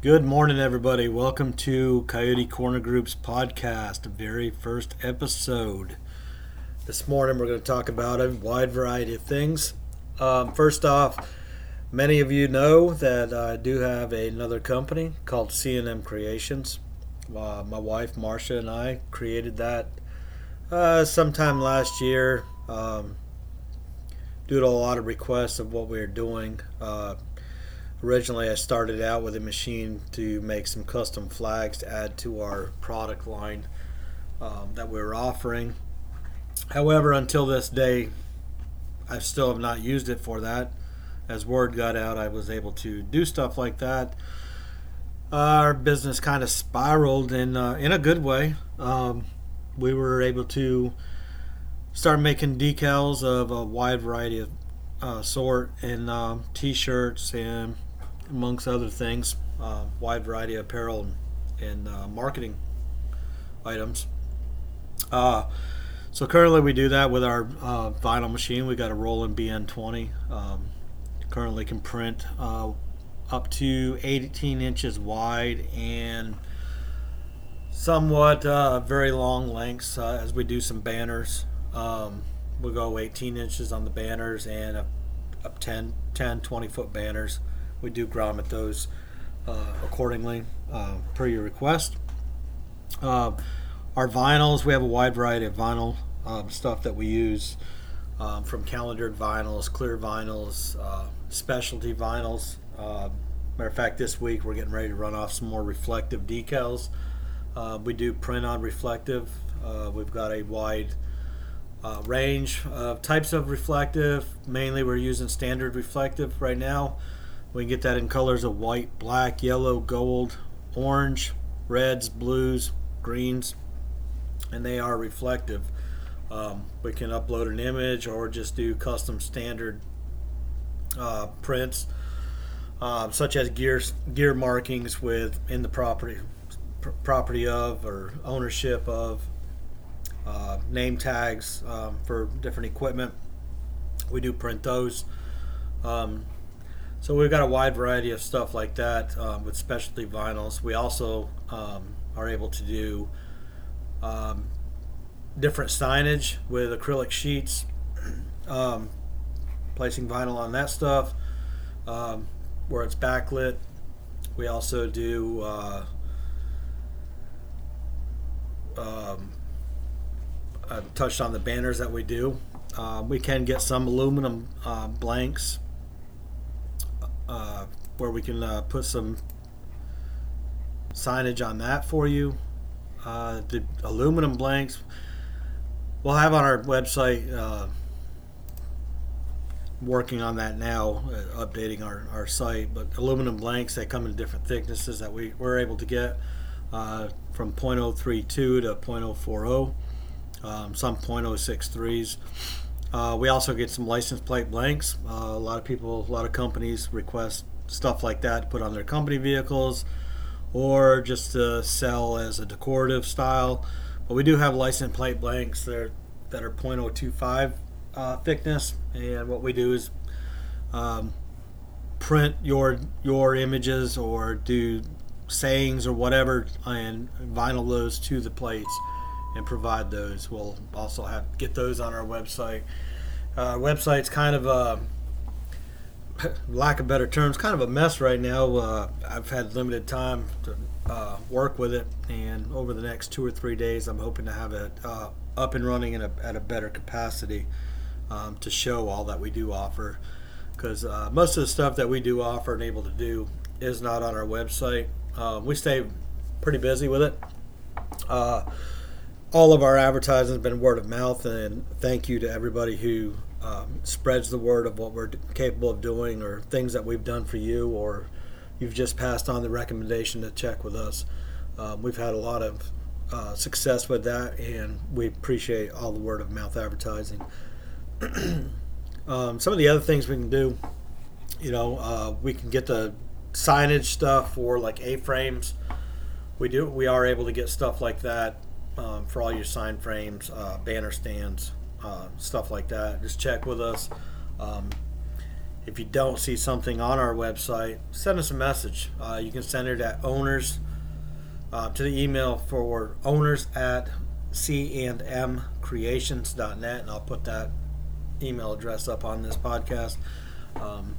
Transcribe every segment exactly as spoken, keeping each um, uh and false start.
Good morning, everybody. Welcome to Coyote Corner Group's podcast, very first episode. This morning we're going to talk about a wide variety of things. Um, first off, many of you know that I do have another company called C and M Creations. Uh, my wife, Marcia, and I created that uh, sometime last year um, due to a lot of requests of what we were doing. Uh, Originally, I started out with a machine to make some custom flags to add to our product line um, that we were offering. However, until this day, I still have not used it for that. As word got out, I was able to do stuff like that. Our business kind of spiraled in, uh, in a good way. Um, we were able to start making decals of a wide variety of uh, sort and um, t-shirts and amongst other things, uh, wide variety of apparel and, and uh, marketing items. Uh, so currently we do that with our uh, vinyl machine. We got a Roland B N twenty. Um, currently can print uh, up to eighteen inches wide and somewhat uh, very long lengths uh, as we do some banners. Um, we'll go eighteen inches on the banners and up, up ten, ten, twenty foot banners. We do grommet those uh, accordingly uh, per your request. Uh, our vinyls, we have a wide variety of vinyl um, stuff that we use um, from calendared vinyls, clear vinyls, uh, specialty vinyls. Uh, matter of fact, this week we're getting ready to run off some more reflective decals. Uh, we do print on reflective. Uh, we've got a wide Uh, range of types of reflective. Mainly we're using standard reflective right now. We can get that in colors of white, black, yellow, gold, orange, reds, blues, greens, and they are reflective. Um, we can upload an image or just do custom standard uh, prints uh, such as gear, gear markings with in the property, pr- property of or ownership of. Uh, name tags um, for different equipment. We do print those. Um, so we've got a wide variety of stuff like that um, with specialty vinyls. We also um, are able to do um, different signage with acrylic sheets, um, placing vinyl on that stuff um, where it's backlit. We also do uh, um, I touched on the banners that we do. Uh, we can get some aluminum uh, blanks uh, where we can uh, put some signage on that for you. Uh, the aluminum blanks we'll have on our website. Uh, working on that now, uh, updating our, our site. But aluminum blanks, they come in different thicknesses that we were able to get uh, from point oh three two to point oh four oh. Um, some point oh six threes. Uh, we also get some license plate blanks. Uh, a lot of people, a lot of companies request stuff like that to put on their company vehicles or just to sell as a decorative style. But we do have license plate blanks that that are point oh two five uh, thickness, and what we do is um, print your your images or do sayings or whatever and vinyl those to the plates and provide those. We'll also have get those on our website. Uh, our website's kind of a, lack of better terms, kind of a mess right now. Uh, I've had limited time to uh, work with it, and over the next two or three days, I'm hoping to have it uh, up and running in a, at a better capacity um, to show all that we do offer. Because uh, most of the stuff that we do offer and able to do is not on our website. Uh, we stay pretty busy with it. Uh, All of our advertising has been word of mouth, and thank you to everybody who um, spreads the word of what we're capable of doing or things that we've done for you, or you've just passed on the recommendation to check with us. Uh, we've had a lot of uh, success with that, and we appreciate all the word of mouth advertising. um, some of the other things we can do, you know, uh, we can get the signage stuff for like A-frames. We do, we are able to get stuff like that. Um, for all your sign frames, uh, banner stands, uh, stuff like that, just check with us. Um, If you don't see something on our website, send us a message. Uh, you can send it at owners uh, to the email for owners at C and M creations dot net, and I'll put that email address up on this podcast um,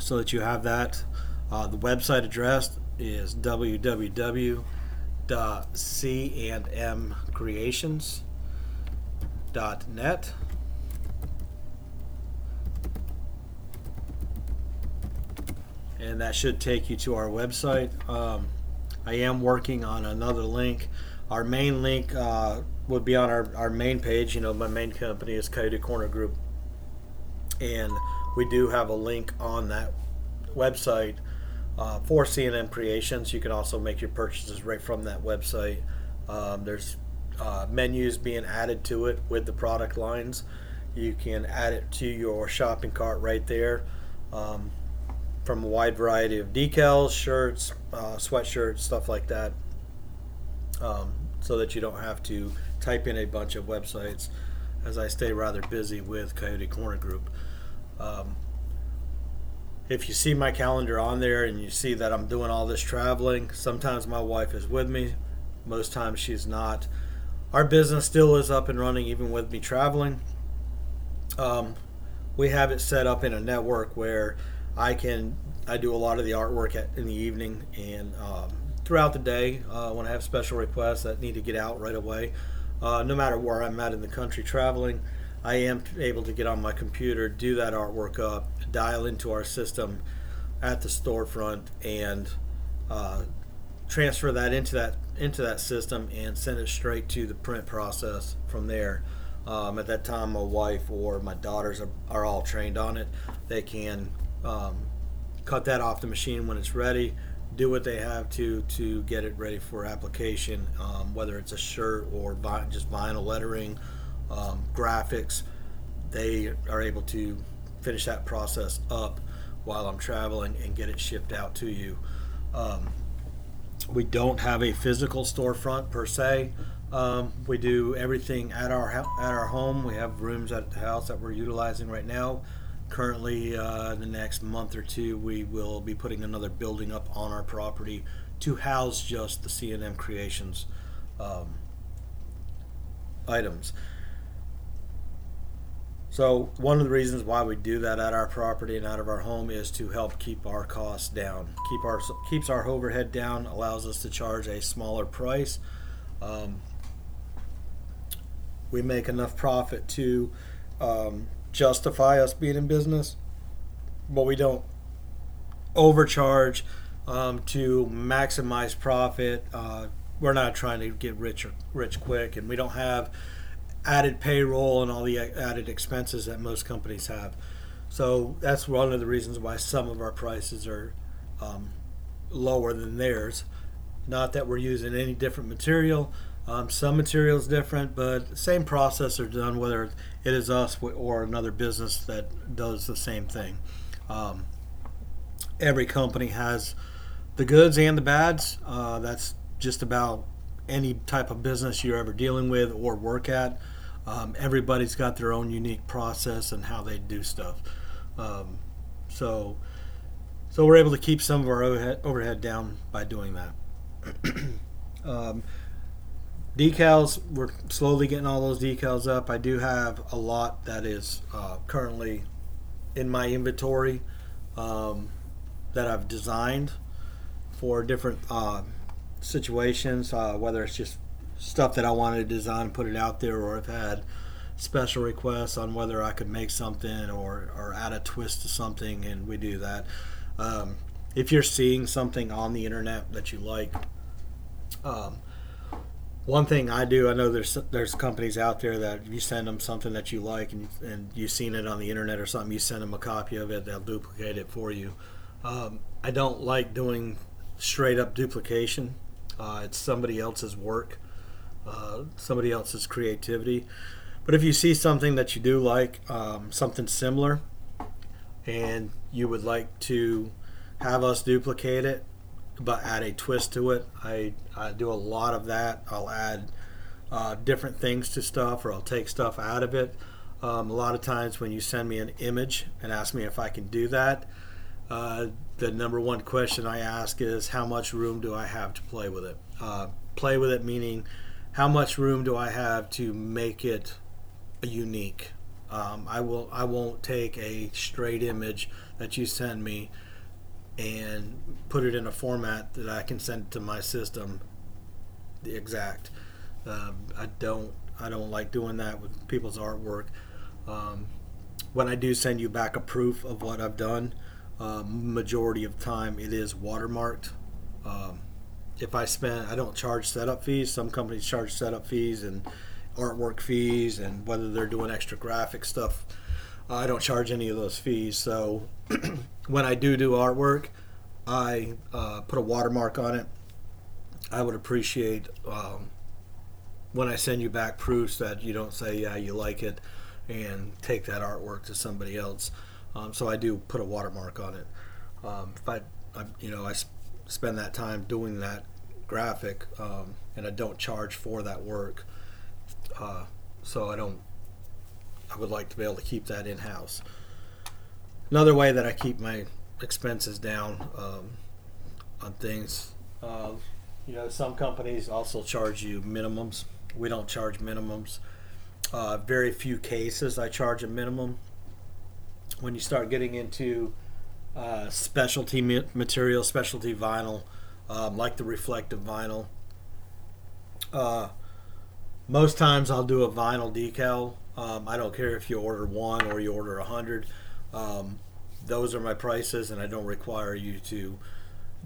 so that you have that. Uh, the website address is w w w dot c and m creations dot net. And that should take you to our website. Um, I am working on another link. Our main link uh, would be on our, our main page. You know, my main company is Coyote Corner Group. And we do have a link on that website uh, for C and M Creations. You can also make your purchases right from that website. Um, there's uh, menus being added to it with the product lines. You can add it to your shopping cart right there. Um, from a wide variety of decals, shirts, uh, sweatshirts, stuff like that, um, so that you don't have to type in a bunch of websites, as I stay rather busy with Coyote Corner Group. Um, if you see my calendar on there and you see that I'm doing all this traveling, sometimes my wife is with me, most times she's not. Our business still is up and running even with me traveling. Um, we have it set up in a network where I can I do a lot of the artwork at, in the evening and um, throughout the day uh, when I have special requests that need to get out right away. Uh, no matter where I'm at in the country traveling, I am able to get on my computer, do that artwork up, dial into our system at the storefront, and uh, transfer that into that into that system and send it straight to the print process from there. Um, at that time, my wife or my daughters are, are all trained on it. They can Um, cut that off the machine when it's ready, do what they have to to get it ready for application, um, whether it's a shirt or vi- just vinyl lettering, um, graphics. They are able to finish that process up while I'm traveling and get it shipped out to you. Um, we don't have a physical storefront per se. Um, we do everything at our ho- at our home. We have rooms at the house that we're utilizing right now. Currently, uh, the next month or two, we will be putting another building up on our property to house just the C and M Creations um, items. So one of the reasons why we do that at our property and out of our home is to help keep our costs down. Keep our keeps our overhead down, allows us to charge a smaller price. Um, we make enough profit to Um, justify us being in business, but we don't overcharge um, to maximize profit. Uh, we're not trying to get rich or rich quick, and we don't have added payroll and all the added expenses that most companies have. So that's one of the reasons why some of our prices are um, lower than theirs. Not that we're using any different material. Um, some material is different, but same process are done, whether it is us or another business that does the same thing. Um, every company has the goods and the bads. Uh, that's just about any type of business you're ever dealing with or work at. Um, everybody's got their own unique process and how they do stuff. Um, so, so we're able to keep some of our overhead, overhead down by doing that. um, Decals, we're slowly getting all those decals up. I do have a lot that is uh, currently in my inventory um, that I've designed for different uh, situations, uh, whether it's just stuff that I wanted to design and put it out there, or I've had special requests on whether I could make something or, or add a twist to something, and we do that. Um, if you're seeing something on the internet that you like, um, one thing I do, I know there's there's companies out there that you send them something that you like and, and you've seen it on the internet or something, you send them a copy of it, they'll duplicate it for you. Um, I don't like doing straight up duplication. Uh, it's somebody else's work, uh, somebody else's creativity. But if you see something that you do like, um, something similar, and you would like to have us duplicate it, but add a twist to it. I, I do a lot of that. I'll add uh, different things to stuff, or I'll take stuff out of it. Um, a lot of times when you send me an image and ask me if I can do that, uh, the number one question I ask is, how much room do I have to play with it? Uh, play with it meaning, how much room do I have to make it unique? Um, I will. I won't take a straight image that you send me and put it in a format that I can send to my system the exact. Um, I don't. I don't like doing that with people's artwork. Um, when I do send you back a proof of what I've done, uh, majority of time it is watermarked. Um, if I spend, I don't charge setup fees. Some companies charge setup fees and artwork fees, and whether they're doing extra graphic stuff. uh, I don't charge any of those fees. So when I do do artwork, I uh, put a watermark on it. I would appreciate um, when I send you back proofs that you don't say, yeah, you like it, and take that artwork to somebody else. Um, so I do put a watermark on it. Um, if I, I, you know, I sp spend that time doing that graphic, um, and I don't charge for that work. Uh, so I don't. I would like to be able to keep that in-house. Another way that I keep my expenses down um, on things, uh, you know, some companies also charge you minimums. We don't charge minimums. Uh, very few cases I charge a minimum. When you start getting into uh, specialty material, specialty vinyl, um, like the reflective vinyl, uh, most times I'll do a vinyl decal. Um, I don't care if you order one or you order a hundred. Um, those are my prices, and I don't require you to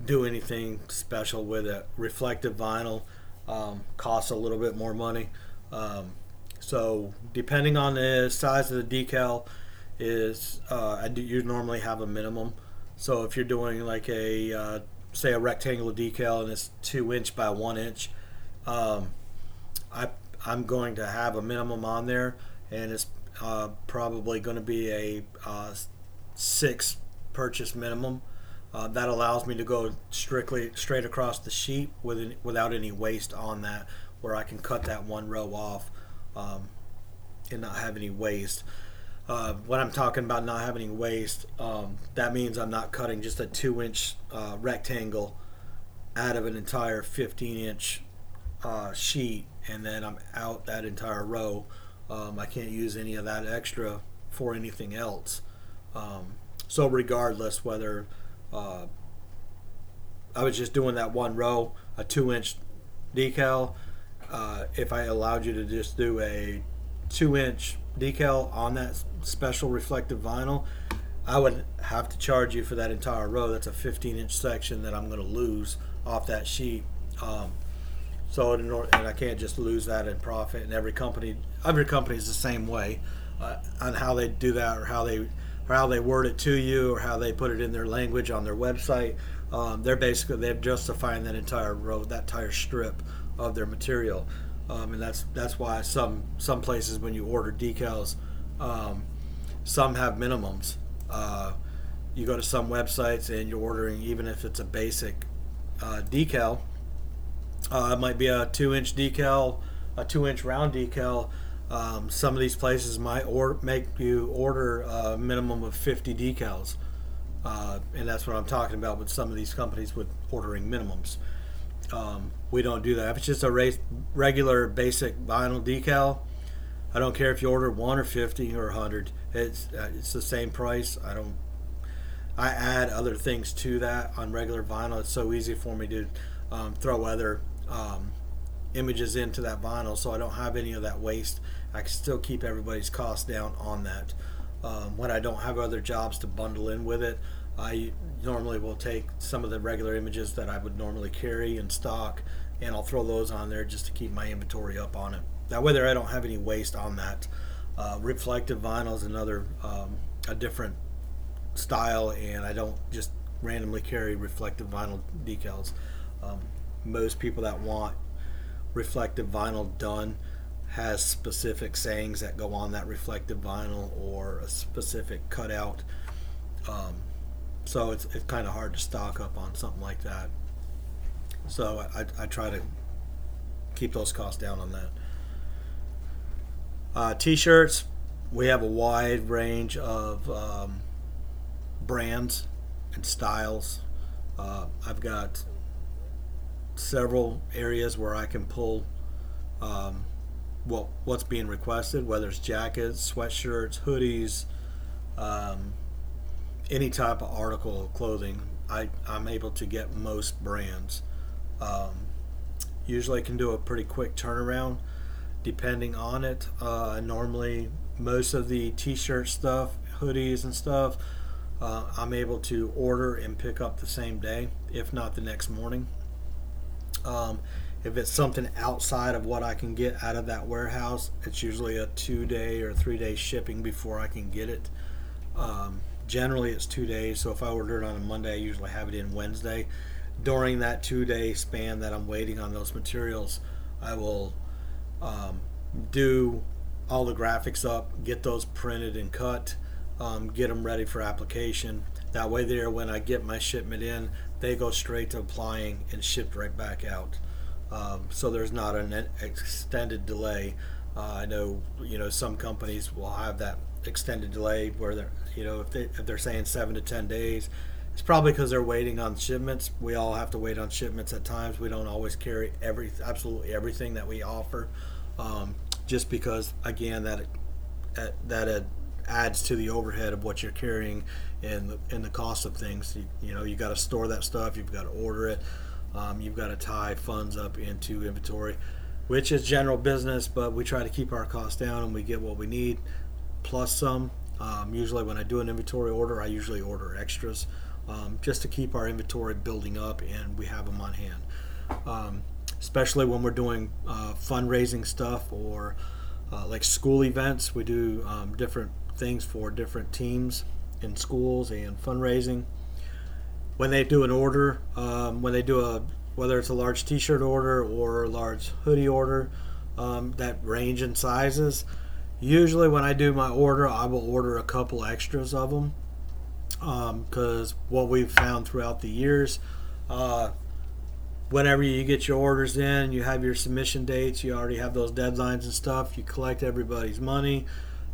do anything special with it. Reflective vinyl um, costs a little bit more money. Um, so depending on the size of the decal, is uh, I do, you normally have a minimum. So if you're doing like a uh, say a rectangular decal and it's two inch by one inch, um, I I'm going to have a minimum on there, and it's uh, probably going to be a uh, six purchase minimum. Uh, that allows me to go strictly straight across the sheet with an, without any waste on that, where I can cut that one row off um, and not have any waste. Uh, when I'm talking about not having any waste, um, that means I'm not cutting just a two inch uh, rectangle out of an entire fifteen inch uh, sheet, and then I'm out that entire row. Um, I can't use any of that extra for anything else. Um, so regardless whether uh, I was just doing that one row, a two inch decal, uh, if I allowed you to just do a two inch decal on that special reflective vinyl, I would have to charge you for that entire row. That's a fifteen inch section that I'm going to lose off that sheet. Um, So in order, and I can't just lose that in profit. And every company, every company is the same way uh, on how they do that, or how they, or how they word it to you, or how they put it in their language on their website. Um, they're basically they're justifying that entire row, that entire strip of their material, um, and that's that's why some some places when you order decals, um, some have minimums. Uh, you go to some websites and you're ordering, even if it's a basic uh, decal. Uh, it might be a two-inch decal, a two-inch round decal. Um, some of these places might or make you order a minimum of fifty decals, uh, and that's what I'm talking about with some of these companies with ordering minimums. Um, we don't do that. If it's just a race, regular basic vinyl decal, I don't care if you order one or fifty or a hundred. It's uh, it's the same price. I don't. I add other things to that on regular vinyl. It's so easy for me to um, throw other. Um, images into that vinyl, so I don't have any of that waste. I can still keep everybody's costs down on that. Um, when I don't have other jobs to bundle in with it, I normally will take some of the regular images that I would normally carry in stock, and I'll throw those on there just to keep my inventory up on it. That way there I don't have any waste on that. Uh, reflective vinyl is another um, a different style, and I don't just randomly carry reflective vinyl decals. Um, most people that want reflective vinyl done has specific sayings that go on that reflective vinyl, or a specific cutout, um, so it's, it's kind of hard to stock up on something like that, so I, I try to keep those costs down on that. Uh, t-shirts, We have a wide range of um, brands and styles. Uh, I've got several areas where I can pull um, what, what's being requested, whether it's jackets, sweatshirts, hoodies, um, any type of article of clothing. I, I'm able to get most brands. Um, usually I can do a pretty quick turnaround depending on it. Uh, normally most of the t-shirt stuff, hoodies and stuff, uh, I'm able to order and pick up the same day, if not the next morning. Um, if it's something outside of what I can get out of that warehouse, it's usually a two-day or three-day shipping before I can get it. Um, generally it's two days, so if I order it on a Monday, I usually have it in Wednesday. During that two-day span that I'm waiting on those materials, I will um, do all the graphics up, get those printed and cut, um, get them ready for application. That way there, when I get my shipment in, they go straight to applying and shipped right back out. Um, so there's not an extended delay. Uh, I know, you know, some companies will have that extended delay where they're, you know, if, they, if they're saying seven to ten days, it's probably because they're waiting on shipments. We all have to wait on shipments at times. We don't always carry every, absolutely everything that we offer, um, just because, again, that that it adds to the overhead of what you're carrying and the, and the cost of things. You, you know, you got to store that stuff. You've got to order it. Um, you've got to tie funds up into inventory, which is general business, but we try to keep our costs down and we get what we need plus some. Um, usually when I do an inventory order, I usually order extras um, just to keep our inventory building up and we have them on hand, um, especially when we're doing uh, fundraising stuff or uh, like school events. We do um, different things for different teams in schools and fundraising. When they do an order, um, when they do a, whether it's a large t-shirt order or a large hoodie order, um, that range in sizes, usually when I do my order, I will order a couple extras of them, because um, what we've found throughout the years, uh, whenever you get your orders in, you have your submission dates, you already have those deadlines and stuff, you collect everybody's money,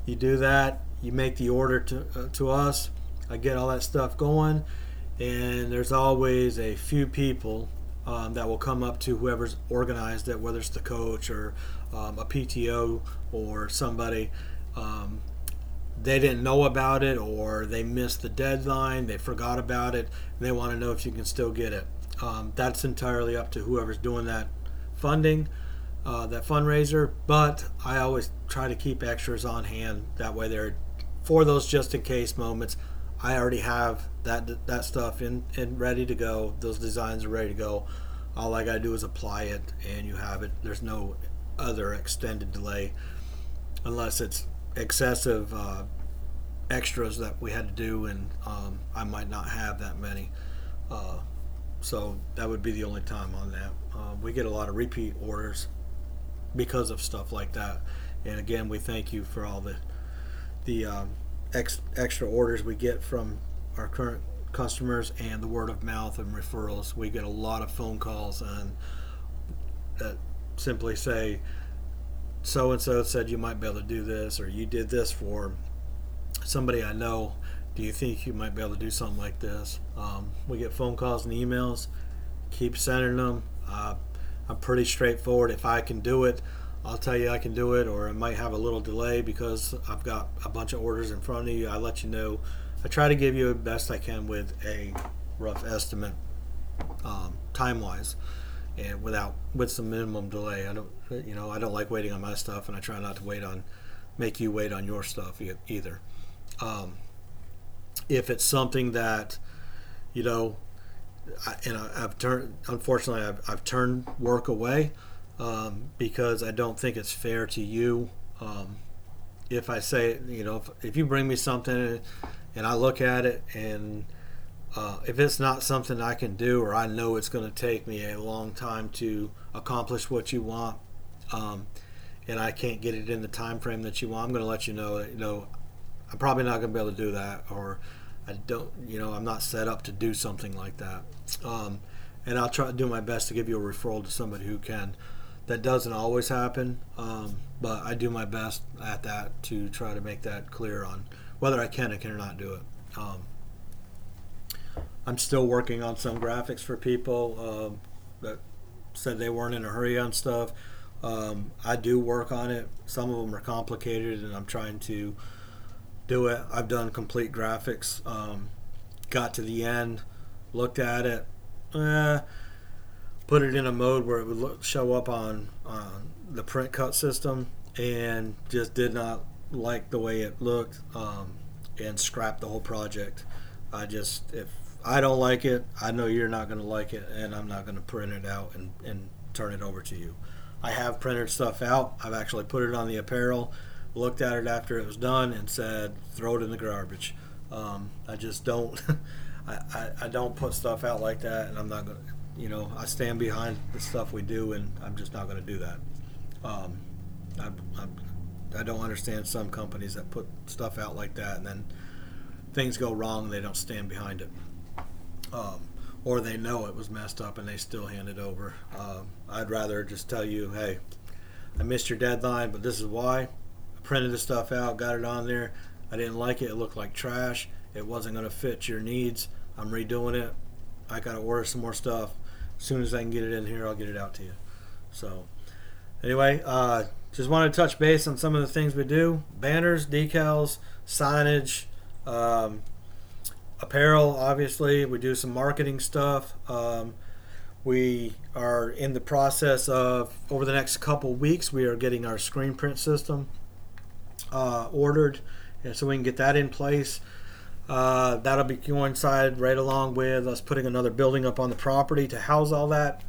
you do that, you make the order to, uh, to us, I get all that stuff going, and there's always a few people um, that will come up to whoever's organized it, whether it's the coach or um, a P T O or somebody. Um, they didn't know about it, or they missed the deadline, they forgot about it, and they want to know if you can still get it. Um, that's entirely up to whoever's doing that funding, Uh, that fundraiser, but I always try to keep extras on hand. That way they're for those just in case moments. I already have that that stuff in and ready to go. Those designs are ready to go. All I gotta do is apply it and you have it. There's no other extended delay unless it's excessive uh, extras that we had to do, and um, I might not have that many. Uh, so that would be the only time on that. Uh, we get a lot of repeat orders because of stuff like that, and again, we thank you for all the the um, ex, extra orders we get from our current customers and the word of mouth and referrals. We get a lot of phone calls and that simply say, so and so said you might be able to do this, or you did this for somebody I know, do you think you might be able to do something like this? Um, we get phone calls and emails, keep sending them. uh, I'm pretty straightforward. If I can do it, I'll tell you I can do it, or I might have a little delay because I've got a bunch of orders in front of you. I let you know. I try to give you the best I can with a rough estimate, um, time-wise, and without with some minimum delay. I don't, you know, I don't like waiting on my stuff, and I try not to wait on, make you wait on your stuff e- either. Um, if it's something that, you know. I, and I, I've turned, unfortunately, I've, I've turned work away um, because I don't think it's fair to you. Um, if I say, you know, if, if you bring me something and I look at it, and uh, if it's not something I can do, or I know it's going to take me a long time to accomplish what you want, um, and I can't get it in the time frame that you want, I'm going to let you know, you know, I'm probably not going to be able to do that, or I don't, you know, I'm not set up to do something like that. Um, and I'll try to do my best to give you a referral to somebody who can. That doesn't always happen, um, but I do my best at that to try to make that clear on whether I can or cannot do it. Um, I'm still working on some graphics for people uh, that said they weren't in a hurry on stuff. Um, I do work on it. Some of them are complicated, and I'm trying to do it. I've done complete graphics. Um, got to the end, looked at it. Eh, put it in a mode where it would look, show up on, on the print cut system, and just did not like the way it looked, um, and scrapped the whole project. I just, if I don't like it, I know you're not going to like it, and I'm not going to print it out and, and turn it over to you. I have printed stuff out. I've actually put it on the apparel, looked at it after it was done, and said, throw it in the garbage. Um, I just don't, I, I, I don't put stuff out like that, and I'm not going to. You know, I stand behind the stuff we do, and I'm just not going to do that. Um, I, I, I don't understand some companies that put stuff out like that, and then things go wrong and they don't stand behind it. Um, or they know it was messed up and they still hand it over. Um, I'd rather just tell you, hey, I missed your deadline, but this is why. I printed the stuff out, got it on there. I didn't like it. It looked like trash. It wasn't going to fit your needs. I'm redoing it. I got to order some more stuff. As soon as I can get it in here, I'll get it out to you. So anyway, uh, just wanted to touch base on some of the things we do. Banners, decals, signage, um, apparel, obviously. We do some marketing stuff. Um, we are in the process of, over the next couple weeks, we are getting our screen print system uh, ordered, and so we can get that in place. Uh, that'll be coincide right along with us putting another building up on the property to house all that.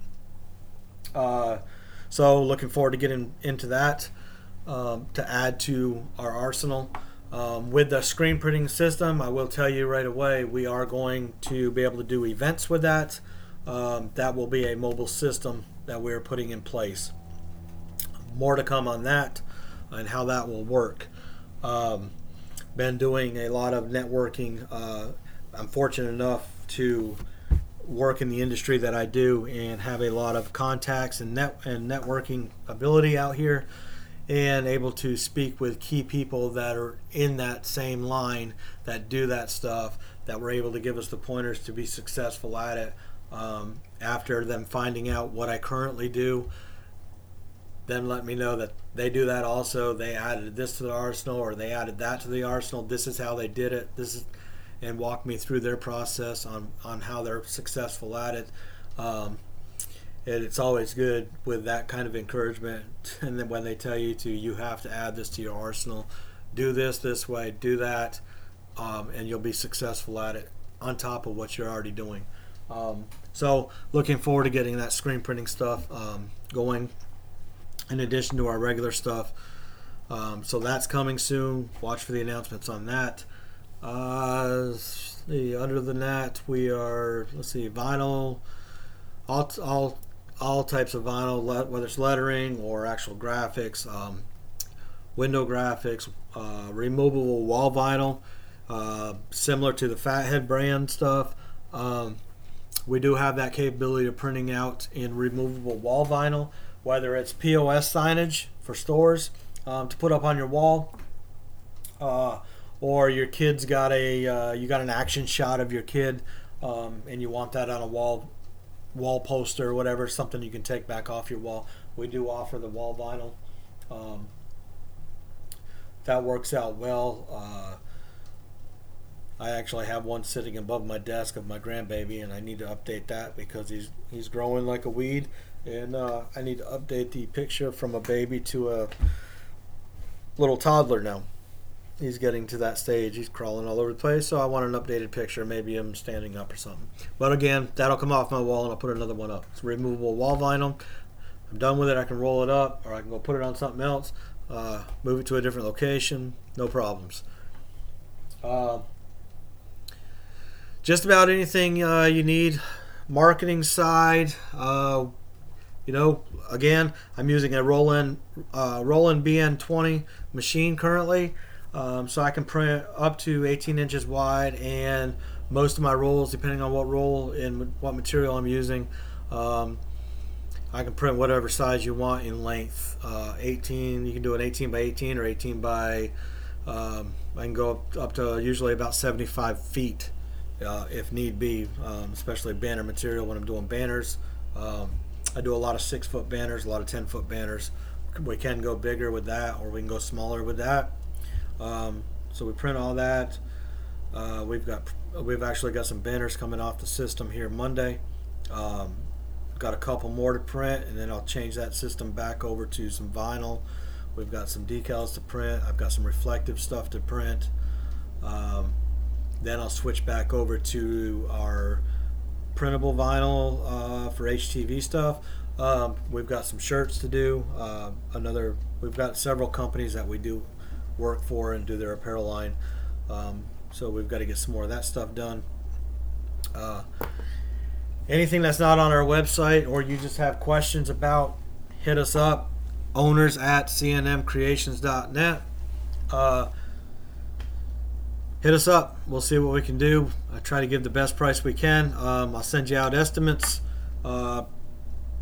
Uh, so looking forward to getting into that um, to add to our arsenal. Um, with the screen printing system, I will tell you right away, we are going to be able to do events with that. Um, that will be a mobile system that we're putting in place. More to come on that and how that will work. Um, been doing a lot of networking. uh, I'm fortunate enough to work in the industry that I do and have a lot of contacts and net and networking ability out here, and able to speak with key people that are in that same line that do that stuff, that were able to give us the pointers to be successful at it. Um, after them finding out what I currently do, then let me know that they do that also. They added this to the arsenal, or they added that to the arsenal. This is how they did it. This is, and walk me through their process on, on how they're successful at it. Um, and it's always good with that kind of encouragement. And then when they tell you to, you have to add this to your arsenal. Do this this way, do that, um, and you'll be successful at it on top of what you're already doing. Um, so looking forward to getting that screen printing stuff um, going, in addition to our regular stuff. Um, so that's coming soon. Watch for the announcements on that. Uh, see, other than that, we are, let's see, vinyl, all, all, all types of vinyl, whether it's lettering or actual graphics, um, window graphics, uh, removable wall vinyl, uh, similar to the Fathead brand stuff. Um, we do have that capability of printing out in removable wall vinyl, whether it's P O S signage for stores um, to put up on your wall, uh, or your kid's got a uh, you got an action shot of your kid, um, and you want that on a wall wall poster or whatever, something you can take back off your wall. We do offer the wall vinyl. Um, that works out well. Uh, I actually have one sitting above my desk of my grandbaby, and I need to update that because he's he's growing like a weed. And uh, I need to update the picture from a baby to a little toddler now. He's getting to that stage. He's crawling all over the place, so I want an updated picture. Maybe I'm standing up or something. But again, that'll come off my wall, and I'll put another one up. It's removable wall vinyl. I'm done with it. I can roll it up, or I can go put it on something else, uh, move it to a different location. No problems. Uh, just about anything uh, you need. Marketing side. Uh, You know, again, I'm using a Roland uh, Roland B N twenty machine currently, um, so I can print up to eighteen inches wide, and most of my rolls, depending on what roll and what material I'm using, um, I can print whatever size you want in length. Uh, eighteen, you can do an eighteen by eighteen or eighteen by, um, I can go up, up to usually about seventy-five feet uh, if need be, um, especially banner material when I'm doing banners. Um, I do a lot of six foot banners, a lot of ten foot banners. We can go bigger with that, or we can go smaller with that. Um, so we print all that. Uh, we've got, we've actually got some banners coming off the system here Monday. Um, got a couple more to print, and then I'll change that system back over to some vinyl. We've got some decals to print. I've got some reflective stuff to print. Um, then I'll switch back over to our printable vinyl uh, for H T V stuff. Um, we've got some shirts to do. Uh, another, we've got several companies that we do work for and do their apparel line. Um, so we've got to get some more of that stuff done. Uh, anything that's not on our website, or you just have questions about, hit us up, owners at C and M creations dot net. Uh, hit us up. We'll see what we can do. I try to give the best price we can. Um, I'll send you out estimates. Uh,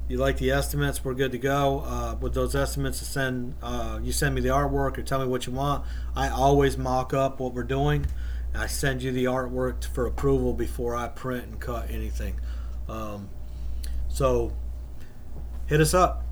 you like the estimates, we're good to go. Uh, with those estimates, to send, uh, you send me the artwork or tell me what you want. I always mock up what we're doing. I send you the artwork for approval before I print and cut anything. Um, so hit us up.